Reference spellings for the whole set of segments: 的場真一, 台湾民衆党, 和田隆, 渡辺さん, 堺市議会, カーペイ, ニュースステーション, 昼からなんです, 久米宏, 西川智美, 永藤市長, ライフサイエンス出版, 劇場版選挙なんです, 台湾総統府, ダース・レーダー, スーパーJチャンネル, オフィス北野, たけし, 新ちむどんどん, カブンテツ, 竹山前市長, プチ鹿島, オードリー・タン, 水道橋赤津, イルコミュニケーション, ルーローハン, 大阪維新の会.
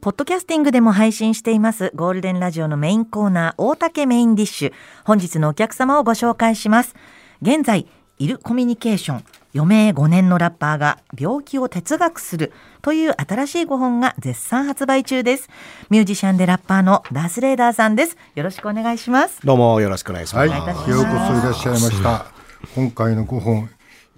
ポッドキャスティングでも配信していますゴールデンラジオのメインコーナー大竹メインディッシュ、本日のお客様をご紹介します。現在イルコミュニケーション余命5年のラッパーが病気を哲学するという新しい5本が絶賛発売中です。ミュージシャンでラッパーのダースレーダーさんです。よろしくお願いします。どうもよろしくお願いします、はい、ようこそいらっしゃいました。今回の5本、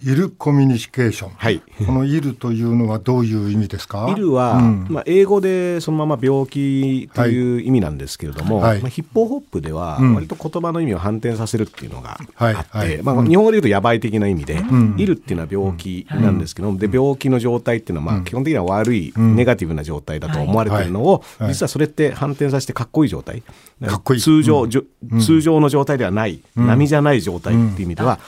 イルコミュニケーション、はい、このイルというのはどういう意味ですか？イルは、英語でそのまま病気という意味なんですけれども、はいヒップホップでは割と言葉の意味を反転させるっていうのがあって、日本語で言うとやばい的な意味で、イルっていうのは病気なんですけども、で病気の状態っていうのは基本的には悪い、ネガティブな状態だと思われているのを、実はそれって反転させてかっこいい状態、かっこいい通常の状態ではない、波じゃない状態っていう意味では、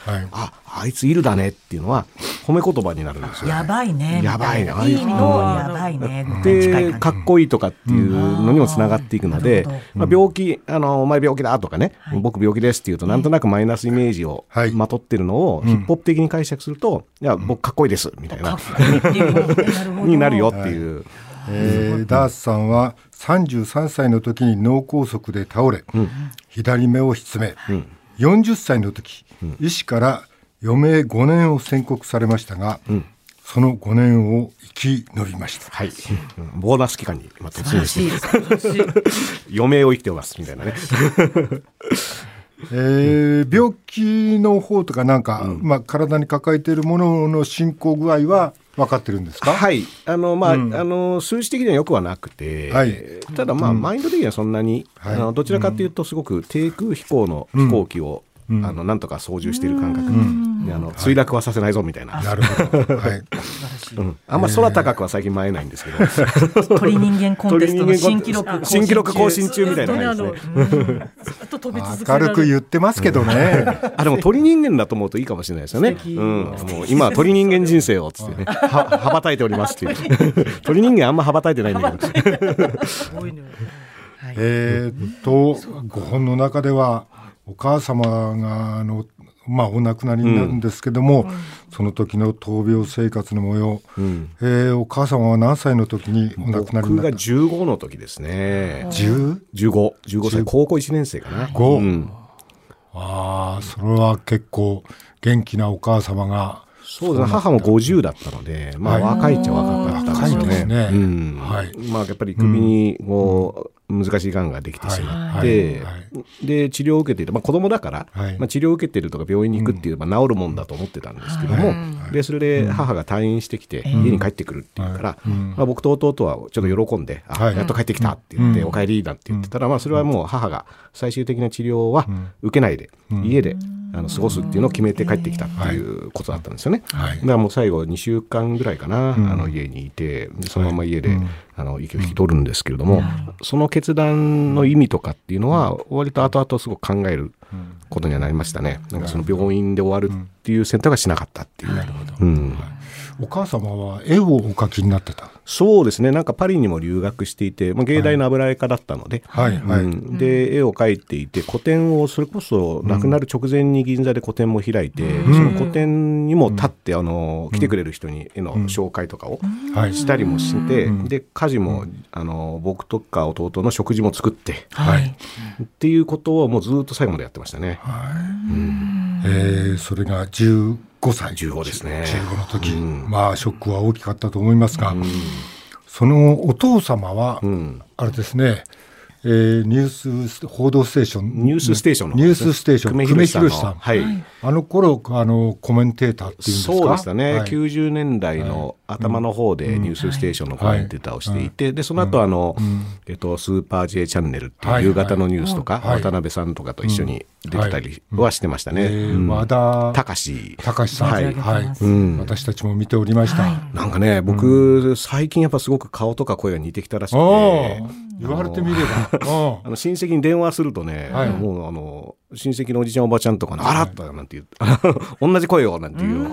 あいついるだねっていうのは褒め言葉になるんですよ、ね、やばいね、やばいね、いいのやばいねでかっこいいとかっていうのにもつながっていくので、病気お前病気だとかね、僕病気ですっていうとなんとなくマイナスイメージをまとってるのをヒップホップ的に解釈すると、いや僕かっこいいですみたいなになるよっていう、ダースさんは33歳の時に脳梗塞で倒れ、左目を失明、40歳の時、医師から余命5年を宣告されましたが、その5年を生き延びました。はい、ボーナス期間に今突入して余命を生きてますみたいなね、病気の方とかなんか、体に抱えているものの進行具合は分かってるんですか？はい、数字的にはよくはなくて、ただマインド的にはそんなに、どちらかというとすごく低空飛行の飛行機を、なんとか操縦している感覚、墜落はさせないぞみたいな、なるほど、はいあんま空高くは最近舞えないんですけど、鳥人間コンテストの新記録更新中みたいな感じですね。明るく言ってますけどねでも鳥人間だと思うといいかもしれないですよね、もう今は鳥人間人生をつってね羽ばたいておりますっていう鳥人間あんま羽ばたいてないんだけど5本の中ではお母様がお亡くなりになるんですけども、その時の闘病生活の模様、お母様は何歳の時にお亡くなりになった？僕が15の時ですね。15歳、高校1年生かな。それは結構元気なお母様が。そうですね、母も50だったので、若いっちゃ若かったですよね。やっぱり首に難しいがんができてしまって、で治療を受けている、子供だから、治療を受けているとか病院に行くっていう、治るもんだと思ってたんですけども、でそれで母が退院してきて、家に帰ってくるっていうから、僕と弟はちょっと喜んで、やっと帰ってきたって言って、お帰りなんて言ってたら、それはもう母が最終的な治療は受けないで、家で過ごすっていうのを決めて帰ってきたっていうことだったんですよね。だからもう最後2週間ぐらいかな、家にいて、そのまま家で息を引き取るんですけれども、その決断の意味とかっていうのは割と後々すごく考えることにはなりましたね。なんかその病院で終わるっていう選択はしなかったっていう。なるほど。お母様は絵をお描きになってた？そうですね、なんかパリにも留学していて、芸大の油絵家だったので、で絵を描いていて、個展をそれこそ亡くなる直前に銀座で個展も開いて、その個展にも立って来てくれる人に絵の紹介とかをしたりもして、で家事も僕とか弟の食事も作って、っていうことをもうずっと最後までやってましたね。それが15歳、15ですね。15の時、ショックは大きかったと思いますが、そのお父様は、あれですね、ニュース報道ステーション、ニュースステーション、久米宏さん、あの頃コメンテーターっていうんですか？そうでしたね、90年代の頭の方でニュースステーションのコメンテーターをしていて、でその後スーパー J チャンネルっていう夕方のニュースとか、渡辺さんとかと一緒に出てたりはしてましたね。和田隆さん、私たちも見ておりました。なんかね、僕最近やっぱすごく顔とか声が似てきたらしくて、言われてみれば親戚に電話するとね、もう親戚のおじちゃんおばちゃんとかの「あら!」とかなんて言う同じ声をなんて言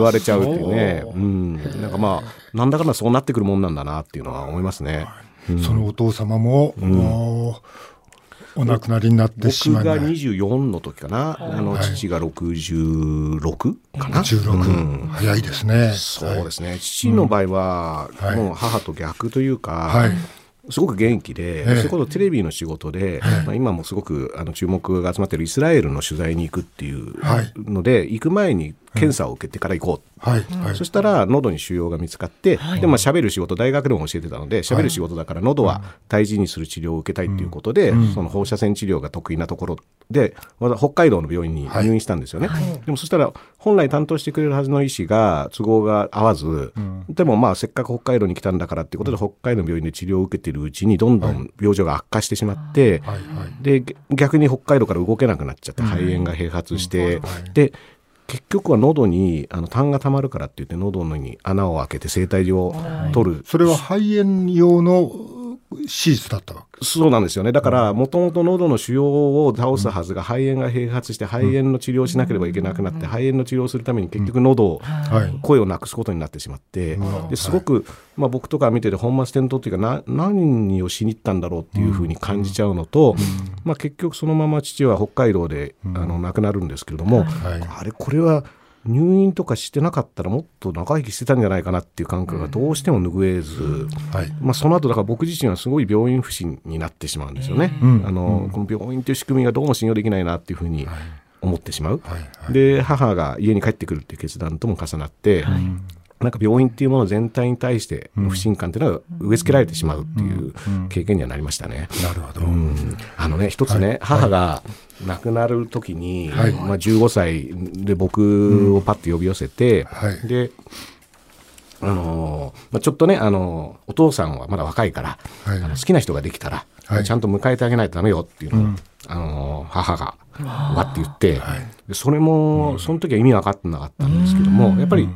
われちゃうっていうね、なんかなんだかんだそうなってくるもんなんだなっていうのは思いますね。そのお父様もお亡くなりになってしまいます。僕が24の時かな、父が66かな。早いですね。そうですね。父の場合はもう母と逆というか、すごく元気で、それこそテレビの仕事で、今もすごく注目が集まっているイスラエルの取材に行くっていうので、行く前に検査を受けてから行こう、そしたら喉に腫瘍が見つかって、で喋る仕事、大学でも教えてたので喋る仕事だから喉は大事にする治療を受けたいということで、その放射線治療が得意なところで北海道の病院に入院したんですよね、でもそしたら本来担当してくれるはずの医師が都合が合わず、でもせっかく北海道に来たんだからということで、北海道の病院で治療を受けているうちにどんどん病状が悪化してしまって、で逆に北海道から動けなくなっちゃって肺炎が併発して、で結局は喉に痰がたまるからって言って喉に穴を開けて声帯を取る、それは肺炎用の手術だったわけ。そうなんですよね。だからもともと喉の腫瘍を倒すはずが肺炎が併発して、肺炎の治療をしなければいけなくなって、肺炎の治療をするために結局喉を、声をなくすことになってしまって、ですごく、僕とか見てて本末転倒というか、何をしに行ったんだろうっていうふうに感じちゃうのと、結局そのまま父は北海道で亡くなるんですけれども、これは入院とかしてなかったらもっと長生きしてたんじゃないかなっていう感覚がどうしても拭えず、その後だから僕自身はすごい病院不信になってしまうんですよね、この病院という仕組みがどうも信用できないなっていうふうに思ってしまう、で母が家に帰ってくるっていう決断とも重なって、なんか病院っていうもの全体に対しての不信感っていうのが植え付けられてしまうっていう経験にはなりましたね。なるほど。一つね、母が亡くなる時に、15歳で僕をパッと呼び寄せて、でちょっとね、お父さんはまだ若いから、好きな人ができたら、ちゃんと迎えてあげないとダメよっていうのを、母がわって言って、それもその時は意味分かってなかったんですけども、やっぱり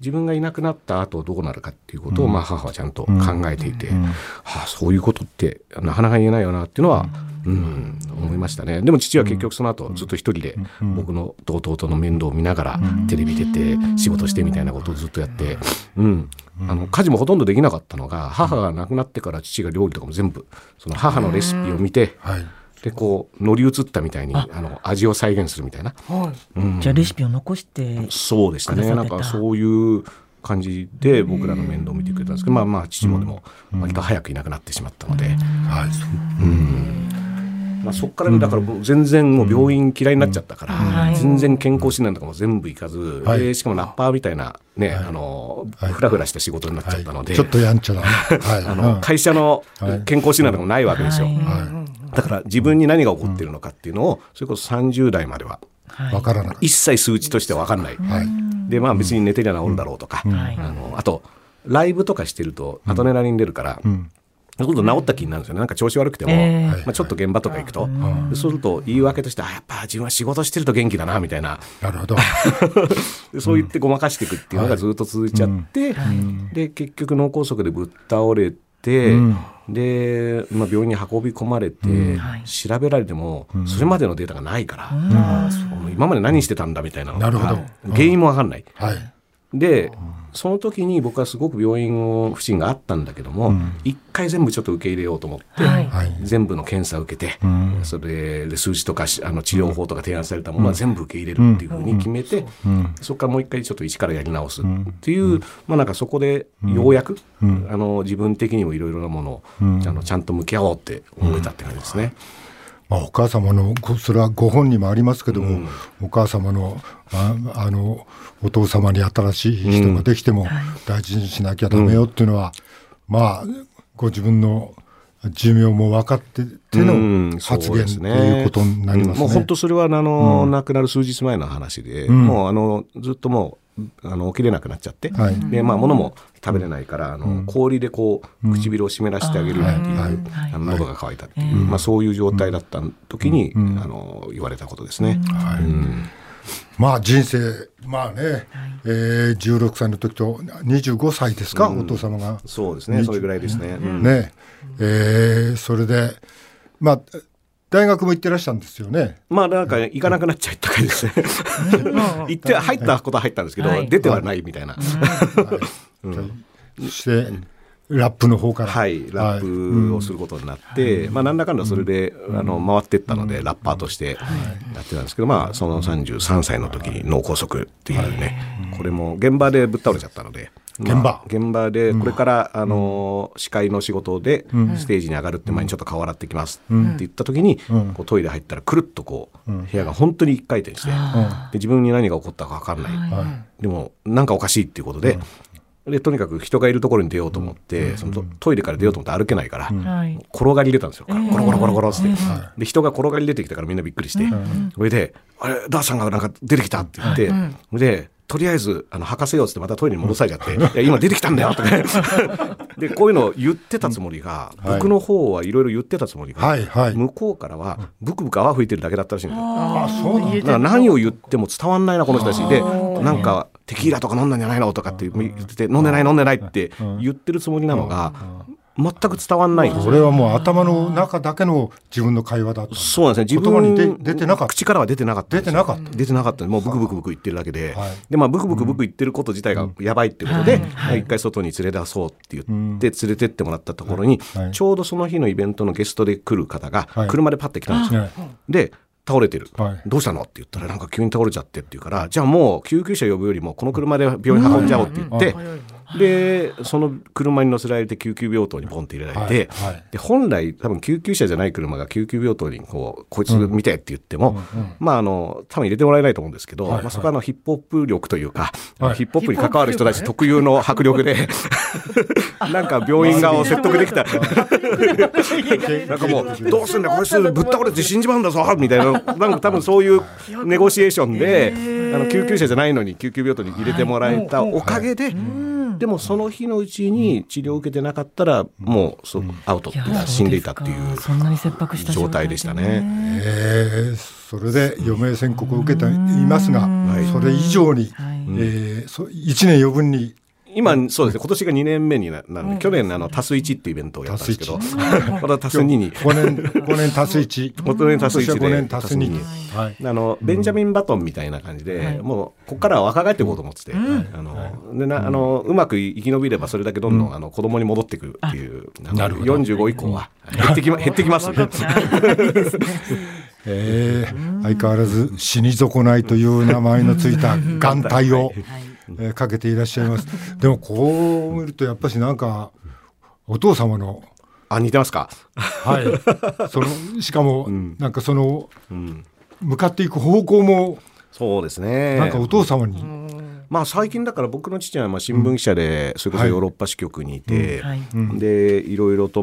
自分がいなくなった後どうなるかっていうことを、母はちゃんと考えていて、そういうことってなかなか言えないよなっていうのは、思いましたね。でも父は結局その後ずっと一人で僕の弟の面倒を見ながらテレビ出て仕事してみたいなことをずっとやって、家事もほとんどできなかったのが、母が亡くなってから父が料理とかも全部その母のレシピを見て、でこう乗り移ったみたいに味を再現するみたいな、じゃあレシピを残してそうでしたね。なんかそういう感じで僕らの面倒を見てくれたんですけど、父もでも割と早くいなくなってしまったので、そこから、だから全然もう病院嫌いになっちゃったから、全然健康診断とかも全部行かず、しかもラッパーみたいなね、フラフラした仕事になっちゃったので、ちょっとやんちゃな会社の健康診断とかもないわけですよ、だから自分に何が起こってるのかっていうのを、それこそ30代までは一切数値としては分かんない、で別に寝てりゃ治るだろうとか、あとライブとかしてるとアドレナリン出るから、そうすると治った気になるんですよね。なんか調子悪くても、ちょっと現場とか行くと、そうすると言い訳として、やっぱ自分は仕事してると元気だなみたいな、なるほどそう言ってごまかしていくっていうのがずっと続いちゃって、で結局脳梗塞でぶっ倒れて、で病院に運び込まれて、調べられても、それまでのデータがないから、今まで何してたんだみたいなのが、原因も分かんない、でその時に僕はすごく病院不信があったんだけども、一回全部ちょっと受け入れようと思って、全部の検査を受けて、それで数字とか治療法とか提案されたものは全部受け入れるっていうふうに決めて、そこからもう一回ちょっと一からやり直すっていう、なんかそこでようやく、自分的にもいろいろなものを、ちゃんと向き合おうって思えたって感じですね。お母様のそれはご本人もありますけども、お母様のお父様に新しい人ができても大事にしなきゃダメよっていうのは、ご自分の寿命も分かってての発言ということになりますね。もう本当それは亡くなる数日前の話で、もうずっともう起きれなくなっちゃって、で物も食べれないから氷でこう唇を湿らせてあげるっていう、喉が渇いたっていう、そういう状態だった時に言われたことですね。人生16歳の時と25歳ですか、お父様が。そうですね、それぐらいですね。それで大学も行ってらっしゃるんですよね。なんか行かなくなっちゃった感じですね。行って入ったことは入ったんですけど、出てはないみたいな。そしてラップの方から、ラップをすることになって、なんだかんだそれで回っていったので、ラッパーとしてやってたんですけど、その33歳の時に脳梗塞っていうね、これも現場でぶっ倒れちゃったので。現場でこれから、司会の仕事でステージに上がるって前にちょっと顔洗ってきますって言った時に、こうトイレ入ったらくるっとこう部屋が本当に一回転して、で自分に何が起こったか分かんない、でもなんかおかしいっていうことで、とにかく人がいるところに出ようと思って、そのトイレから出ようと思って歩けないから、転がり出たんですよ。ゴロゴロゴロゴロって、で人が転がり出てきたからみんなびっくりして、それであれダーさんがなんか出てきたって言って、でとりあえず吐かせようってまたトイレに戻されちゃって、いや今出てきたんだよとか、ね、でこういうのを言ってたつもりが、僕の方はいろいろ言ってたつもりが、向こうからはブクブク泡吹いてるだけだったらしいんですよ。だから何を言っても伝わんないなこの人たちで、なんかテキーラとか飲んだんじゃないのとかって言ってて、飲んでない飲んでないって言ってるつもりなのが全く伝わんないんですよ。それはもう頭の中だけの自分の会話だった。そうなんですね。自分言葉に出てなかった。口からは出てなかった。出てなかった。もうブクブクブク言ってるだけで、でまあブクブクブク言ってること自体がやばいってことで、一回外に連れ出そうって言って連れてってもらったところに、ちょうどその日のイベントのゲストで来る方が車でパッて来たんですよ。で倒れてる、どうしたのって言ったらなんか急に倒れちゃってって言うから、じゃあもう救急車呼ぶよりもこの車で病院運んじゃおうって言って、でその車に乗せられて救急病棟にポンって入れられて、で本来多分救急車じゃない車が救急病棟にこいつ見てって言っても、まあ多分入れてもらえないと思うんですけど、まあ、そこはヒップホップ力というか、ヒップホップに関わる人たち特有の迫力でなんか病院側を説得できたなんかもうどうすんだこいつぶっ倒れて死んじまうんだぞみたいな、なんか多分そういうネゴシエーションで、救急車じゃないのに救急病棟に入れてもらえたおかげで、でもその日のうちに治療を受けてなかったらもうアウトって死んでいたっていう状態でしたね。それで余命宣告を受けていますが、それ以上に1年余分に今、そうですね、今年が2年目になるので、去年タス1っていうイベントをやったんですけど、これはタス2に5年タス1、5年タス2にベンジャミン・バトンみたいな感じで、もうここからは若返っていこうと思ってて、うまく生き延びればそれだけどんどん子供に戻っていくっていう、45以降は減ってきます。相変わらず死に損ないという名前のついた眼帯をかけていらっしゃいます。でもこう見るとやっぱしなんかお父様の似てますか。はい。しかもなんか向かっていく方向もそうですね。なんかお父様に。まあ最近だから僕の父は新聞記者で、それこそヨーロッパ支局にいて、でいろいろと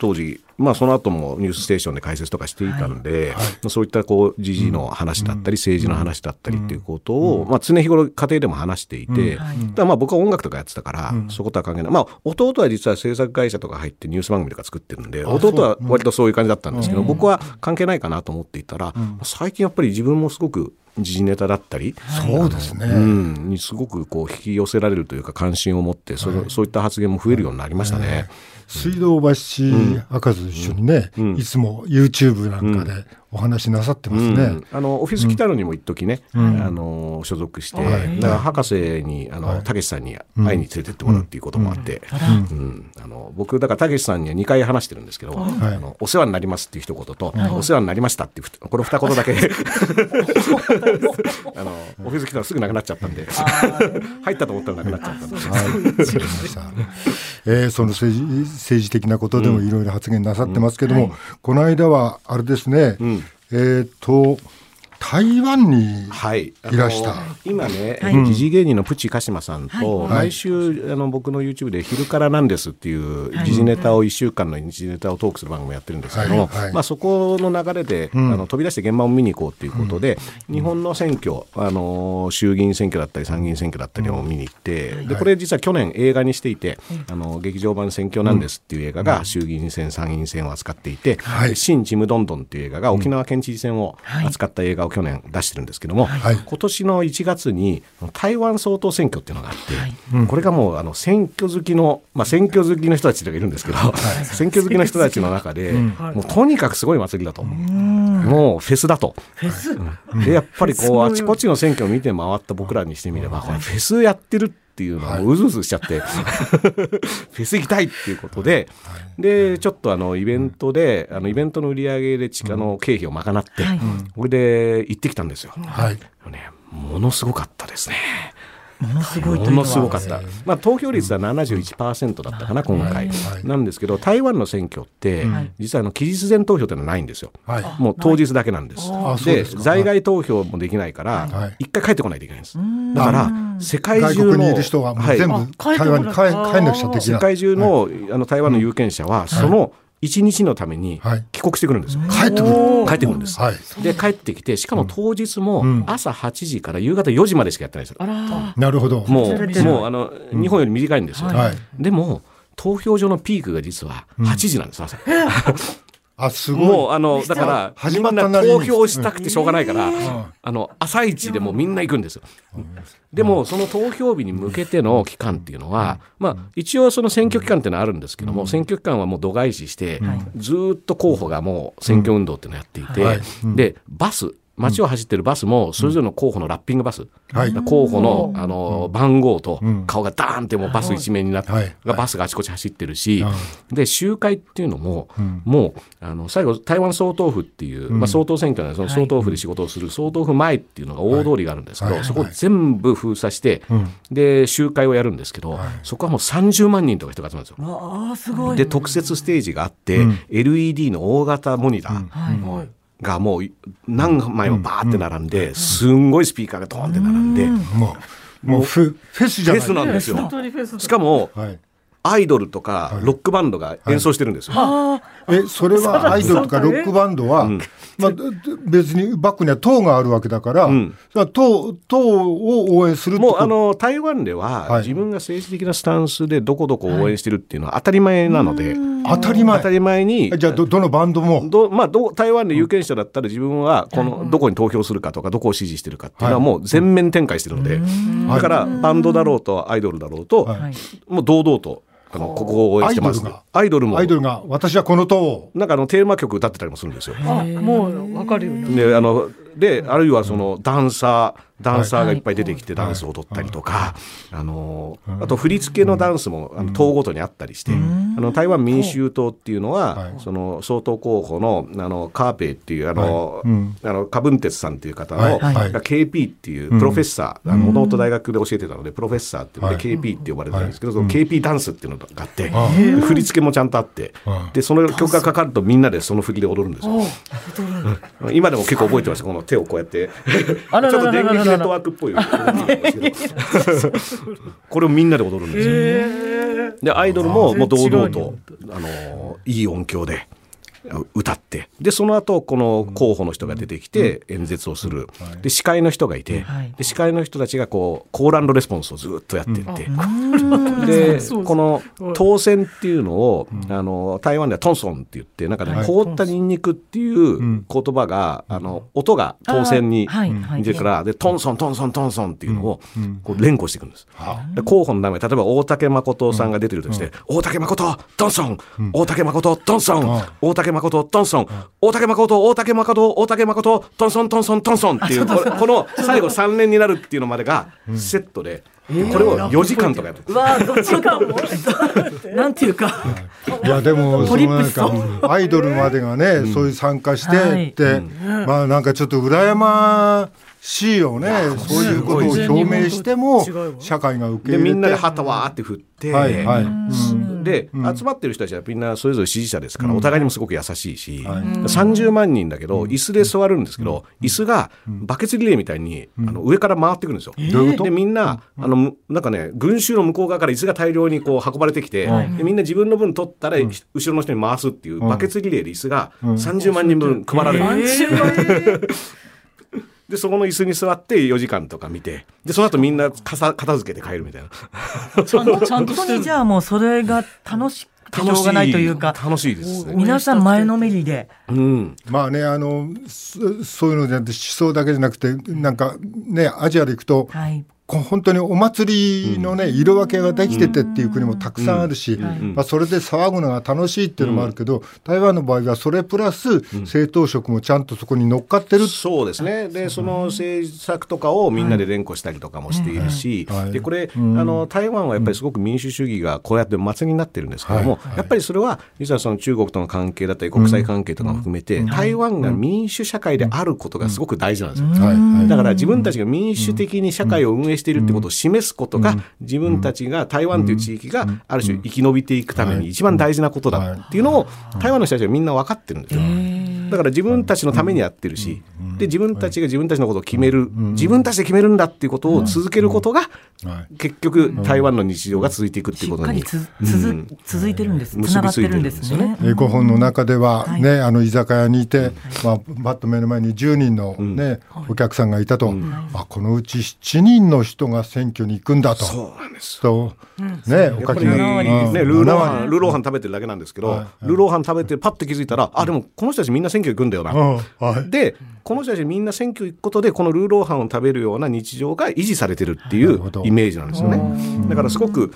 当時その後もニュースステーションで解説とかしていたんで、そういった時事の話だったり政治の話だったりっていうことを常日頃家庭でも話していて、僕は音楽とかやってたからそういうことは関係ない。弟は実は制作会社とか入ってニュース番組とか作ってるんで、弟は割とそういう感じだったんですけど、僕は関係ないかなと思っていたら、最近やっぱり自分もすごく時事ネタだったりにすごく引き寄せられるというか、関心を持ってそういった発言も増えるようになりましたね。水道橋赤津と一緒にね、いつも YouTube なんかでお話なさってますね。オフィス北野にも一時ね、所属して、だから博士にたけしさんに会いに連れてってもらうっていうこともあって、僕だからたけしさんには2回話してるんですけど、お世話になりますっていう一言と、お世話になりましたっていうこの二言だけ、オフィス北野すぐなくなっちゃったんで、入ったと思ったらなくなっちゃったんで、その政治的なことでもいろいろ発言なさってますけども、この間はあれですね、台湾にいらした、今ね、時事芸人のプチ鹿島さんと毎週僕の YouTube で「昼からなんです」っていう時事ネタを1週間の時事ネタをトークする番組をやってるんですけど、そこの流れで飛び出して現場を見に行こうということで、日本の選挙、衆議院選挙だったり参議院選挙だったりを見に行って、でこれ実は去年映画にしていて「劇場版選挙なんです」っていう映画が衆議院選参議院選を扱っていて「新ちむどんどん」っていう映画が沖縄県知事選を扱った映画を去年出してるんですけども、今年の1月に台湾総統選挙っていうのがあって、これがもう選挙好きの、選挙好きの人たちがいるんですけど、選挙好きの人たちの中でもうとにかくすごい祭りだと、もうフェスだと、でやっぱりあちこちの選挙を見て回った僕らにしてみれば、これフェスやってるっていうのをうずうずしちゃって、フェス行きたいっていうことで、でちょっとイベントでイベントの売り上げで経費を賄って、これで行ってきたんですよ。ものすごかったですね。ものすごいというのはものすごかった、まあ、投票率は 71% だったかな、うん、今回、はい、なんですけど台湾の選挙って、はい、実は期日前投票というのはないんですよ、はい、もう当日だけなんです。で在外投票もできないから、はい、一回帰ってこないといけないんです。だから世界中の外国にいる人が全部、はい、台湾に帰んなくちゃできない。世界中 の、はい、台湾の有権者はその、はい1日のために帰国してくるんですよ、はい、帰ってくるんです、はい、で帰ってきてしかも当日も朝8時から夕方4時までしかやってないですよ、うん、なるほど。もう日本より短いんですよ、うんはい、でも投票所のピークが実は8時なんです朝、うんあすごい。もうだから始まったなりにみんな投票したくてしょうがないから、朝一でもうみんな行くんですよ、でもその投票日に向けての期間っていうのは、まあ、一応その選挙期間っていうのはあるんですけども、選挙期間はもう度外視して、ずっと候補がもう選挙運動っていうのをやっていて、で街を走ってるバスもそれぞれの候補のラッピングバス、候補の、番号と顔がダーンってもうバス一面になって、バスがあちこち走ってるし、で集会っていうのも、もう最後台湾総統府っていう、まあ、総統選挙なので総統府で仕事をする総統府前っていうのが大通りがあるんですけど、そこを全部封鎖して、で集会をやるんですけど、そこはもう30万人とか人が集まるんですよ。あすごい。で特設ステージがあって、LED の大型モニター、はいがもう何枚もバーって並んで、すんごいスピーカーがドーンって並んで、もうフェスじゃないですか。フェスなんですよ。本当にフェス。しかも、はい、アイドルとかロックバンドが演奏してるんですよ、はいはい、それはアイドルとかロックバンドは、まあ、別にバックには党があるわけだから、党を応援するってこともう台湾では自分が政治的なスタンスでどこどこを応援してるっていうのは当たり前なので、当たり前にじゃあ どのバンドもまあ、台湾で有権者だったら自分はどこに投票するかとかどこを支持してるかっていうのはもう全面展開してるので、だからバンドだろうとアイドルだろうと、もう堂々とここを応援してます。アイドルが私はこの党をなんかテーマ曲歌ってたりもするんですよ。もう分かるよね。であるいはそのダンサーがいっぱい出てきてダンスを踊ったりとか、あと振り付けのダンスも党ごとにあったりして、台湾民衆党っていうのはその総統候補のカーペイっていうカブンテツさんっていう方の KP っていうプロフェッサー、もともと大学で教えてたのでプロフェッサーっていうので KP って呼ばれてたんですけど、その KP ダンスっていうのがあって、振り付けもちゃんとあって、でその曲がかかるとみんなでその振りで踊るんですよ。今でも結構覚えてます。この手をこうやってあらららららちょっと電撃ネットワークっぽいこれをみんなで踊るんですよ、でアイドル もう堂々といい音響で歌って、でその後この候補の人が出てきて演説をする、で司会の人がいて、で司会の人たちがこうコール&レスポンスをずっとやっていって、でこの当選っていうのを台湾ではトンソンって言って、なんかね、凍ったニンニクっていう言葉が音が当選に似てるから、でトンソントンソントンソンっていうのをこう連呼していくんです。で候補の名前、例えば大竹誠さんが出てるとして、大竹誠トンソン、大竹誠トンソン、大竹誠トンソン、大竹誠大竹誠大竹誠トンソントンソントンソンっていうこの最後3連になるっていうのまでがセットで、これを4時間とかやってる。うわー、どっちかもなんていうか、いやでもそのなんかアイドルまでがね、そういう参加してって、まあなんかちょっと羨ましいよね。そういうことを表明しても社会が受け入れて、みんなで旗わーって振って、で集まってる人たちはみんなそれぞれ支持者ですから、お互いにもすごく優しいし、30万人だけど椅子で座るんですけど、椅子がバケツリレーみたいに上から回ってくるんですよ。でみんななんかね、群衆の向こう側から椅子が大量にこう運ばれてきて、でみんな自分の分取ったら後ろの人に回すっていうバケツリレーで椅子が30万人分配られる。でそこの椅子に座って4時間とか見て、でその後みんな片付けて帰るみたいな。本当にじゃあもうそれが楽しくてしょうがないというか、楽しいですね。皆さん前のめりで、まあね、そういうのじゃなくて思想だけじゃなくて、なんかね、アジアで行くと、本当にお祭りのね、色分けができててっていう国もたくさんあるし、まあ、それで騒ぐのが楽しいっていうのもあるけど、台湾の場合はそれプラス政党色もちゃんとそこに乗っかってる、そうですね。でその政策とかをみんなで連呼したりとかもしているし、でこれ台湾はやっぱりすごく民主主義がこうやって祭りになってるんですけども、やっぱりそれは実はその中国との関係だったり国際関係とかも含めて、台湾が民主社会であることがすごく大事なんですよ。だから自分たちが民主的に社会を運営定しているってことを示すことが、自分たちが台湾という地域がある種生き延びていくために一番大事なことだっていうのを台湾の人たちはみんな分かってるんですよ。だから自分たちのためにやってるし、で自分たちが自分たちのことを決める、自分たちで決めるんだっていうことを続けることが結局台湾の日常が続いていくっていうことにしっかり続いてるんです。つながってるんですね。ご本の中では、ね、居酒屋にいて、バッと目の前に10人の、ね、お客さんがいたと、このうち7人の人が選挙に行くんだと。そうなんですと、ね、おかきが、ね、ルーローハン食べてるだけなんですけど、ルーローハン食べてパッと気づいたら、あ、でもこの人たちみんな選挙行くんだよな、でこの人たちみんな選挙行くことでこのルーローハンを食べるような日常が維持されてるっていうイメージなんですよね。だからすごく、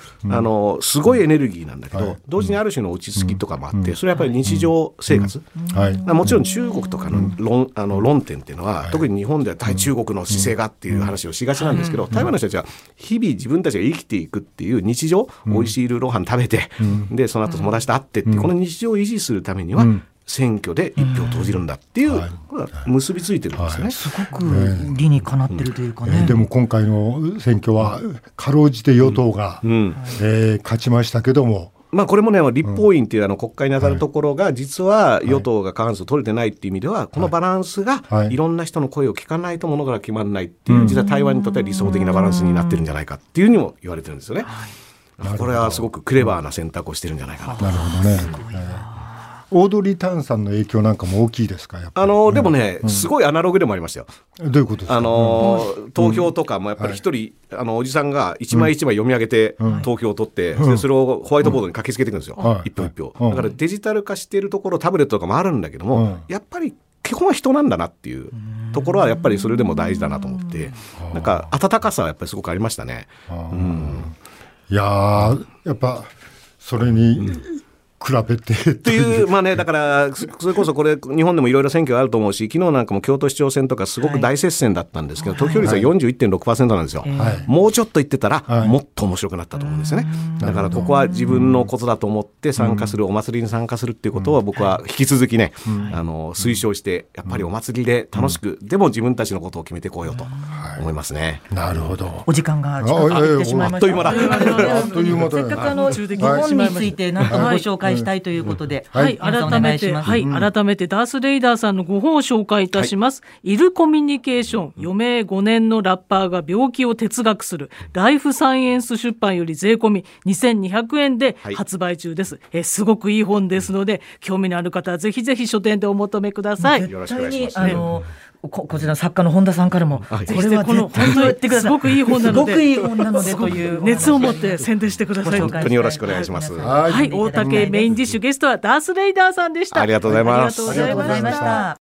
すごいエネルギーなんだけど、同時にある種の落ち着きとかもあって、それはやっぱり日常生活、もちろん中国とかの 論点っていうのは、特に日本では対中国の姿勢がっていう話をしがちなんですけど、台湾の人たちは日々自分たちが生きていくっていう日常、おいしいルーローハン食べて、でその後友達と会ってっていう、この日常を維持するためには選挙で一票を投じるんだっていうことが結びついてるんですね。すごく理にかなってるというかね。でも今回の選挙はかろうじて与党が勝ちましたけども、これもね、立法院という国会に当たるところが、実は与党が過半数取れてないっていう意味では、このバランスがいろんな人の声を聞かないと物が決まらないっていう、実は台湾にとっては理想的なバランスになってるんじゃないかっていうふうにも言われてるんですよね。これはすごくクレバーな選択をしてるんじゃないかなと。なるほどね。オードリー・タンさんの影響なんかも大きいですか、やっぱり。でもね、すごいアナログでもありましたよ。どういうことですか。投票とかもやっぱり一人、おじさんが一枚一枚読み上げて投票を取って、でそれをホワイトボードに書きつけていくんですよ、一票一票。だからデジタル化しているところ、タブレットとかもあるんだけども、やっぱり基本は人なんだなっていうところは、やっぱりそれでも大事だなと思って、なんか温かさはやっぱりすごくありましたね。いやー、やっぱそれに、比べてっていう、だからそれこそこれ日本でもいろいろ選挙あると思うし、昨日なんかも京都市長選とかすごく大接戦だったんですけど、投票率は 41.6% なんですよ。もうちょっといってたら、もっと面白くなったと思うんですよね。だからここは自分のことだと思って参加する、お祭りに参加するっていうことは、僕は引き続きね、推奨して、やっぱりお祭りで楽しく、でも自分たちのことを決めていこうよと思いますね。なるほど。お時間が近づいてしまいました。あっという間だ。せっかく日本について何とご紹介したいということで、改めてダース・レイダーさんのご本を紹介いたします。イルコミュニケーション、余命5年のラッパーが病気を哲学する、ライフサイエンス出版より税込み2200円で発売中です。すごくいい本ですので、興味のある方はぜひぜひ書店でお求めください。絶対にこちら作家の本田さんからも、これはこの本当にすごくいい本なので、という熱を持って宣伝してください。本当によろしくお願いします。大竹メインディッシュ、ゲストはダース・レイダーさんでした。ありがとうございます。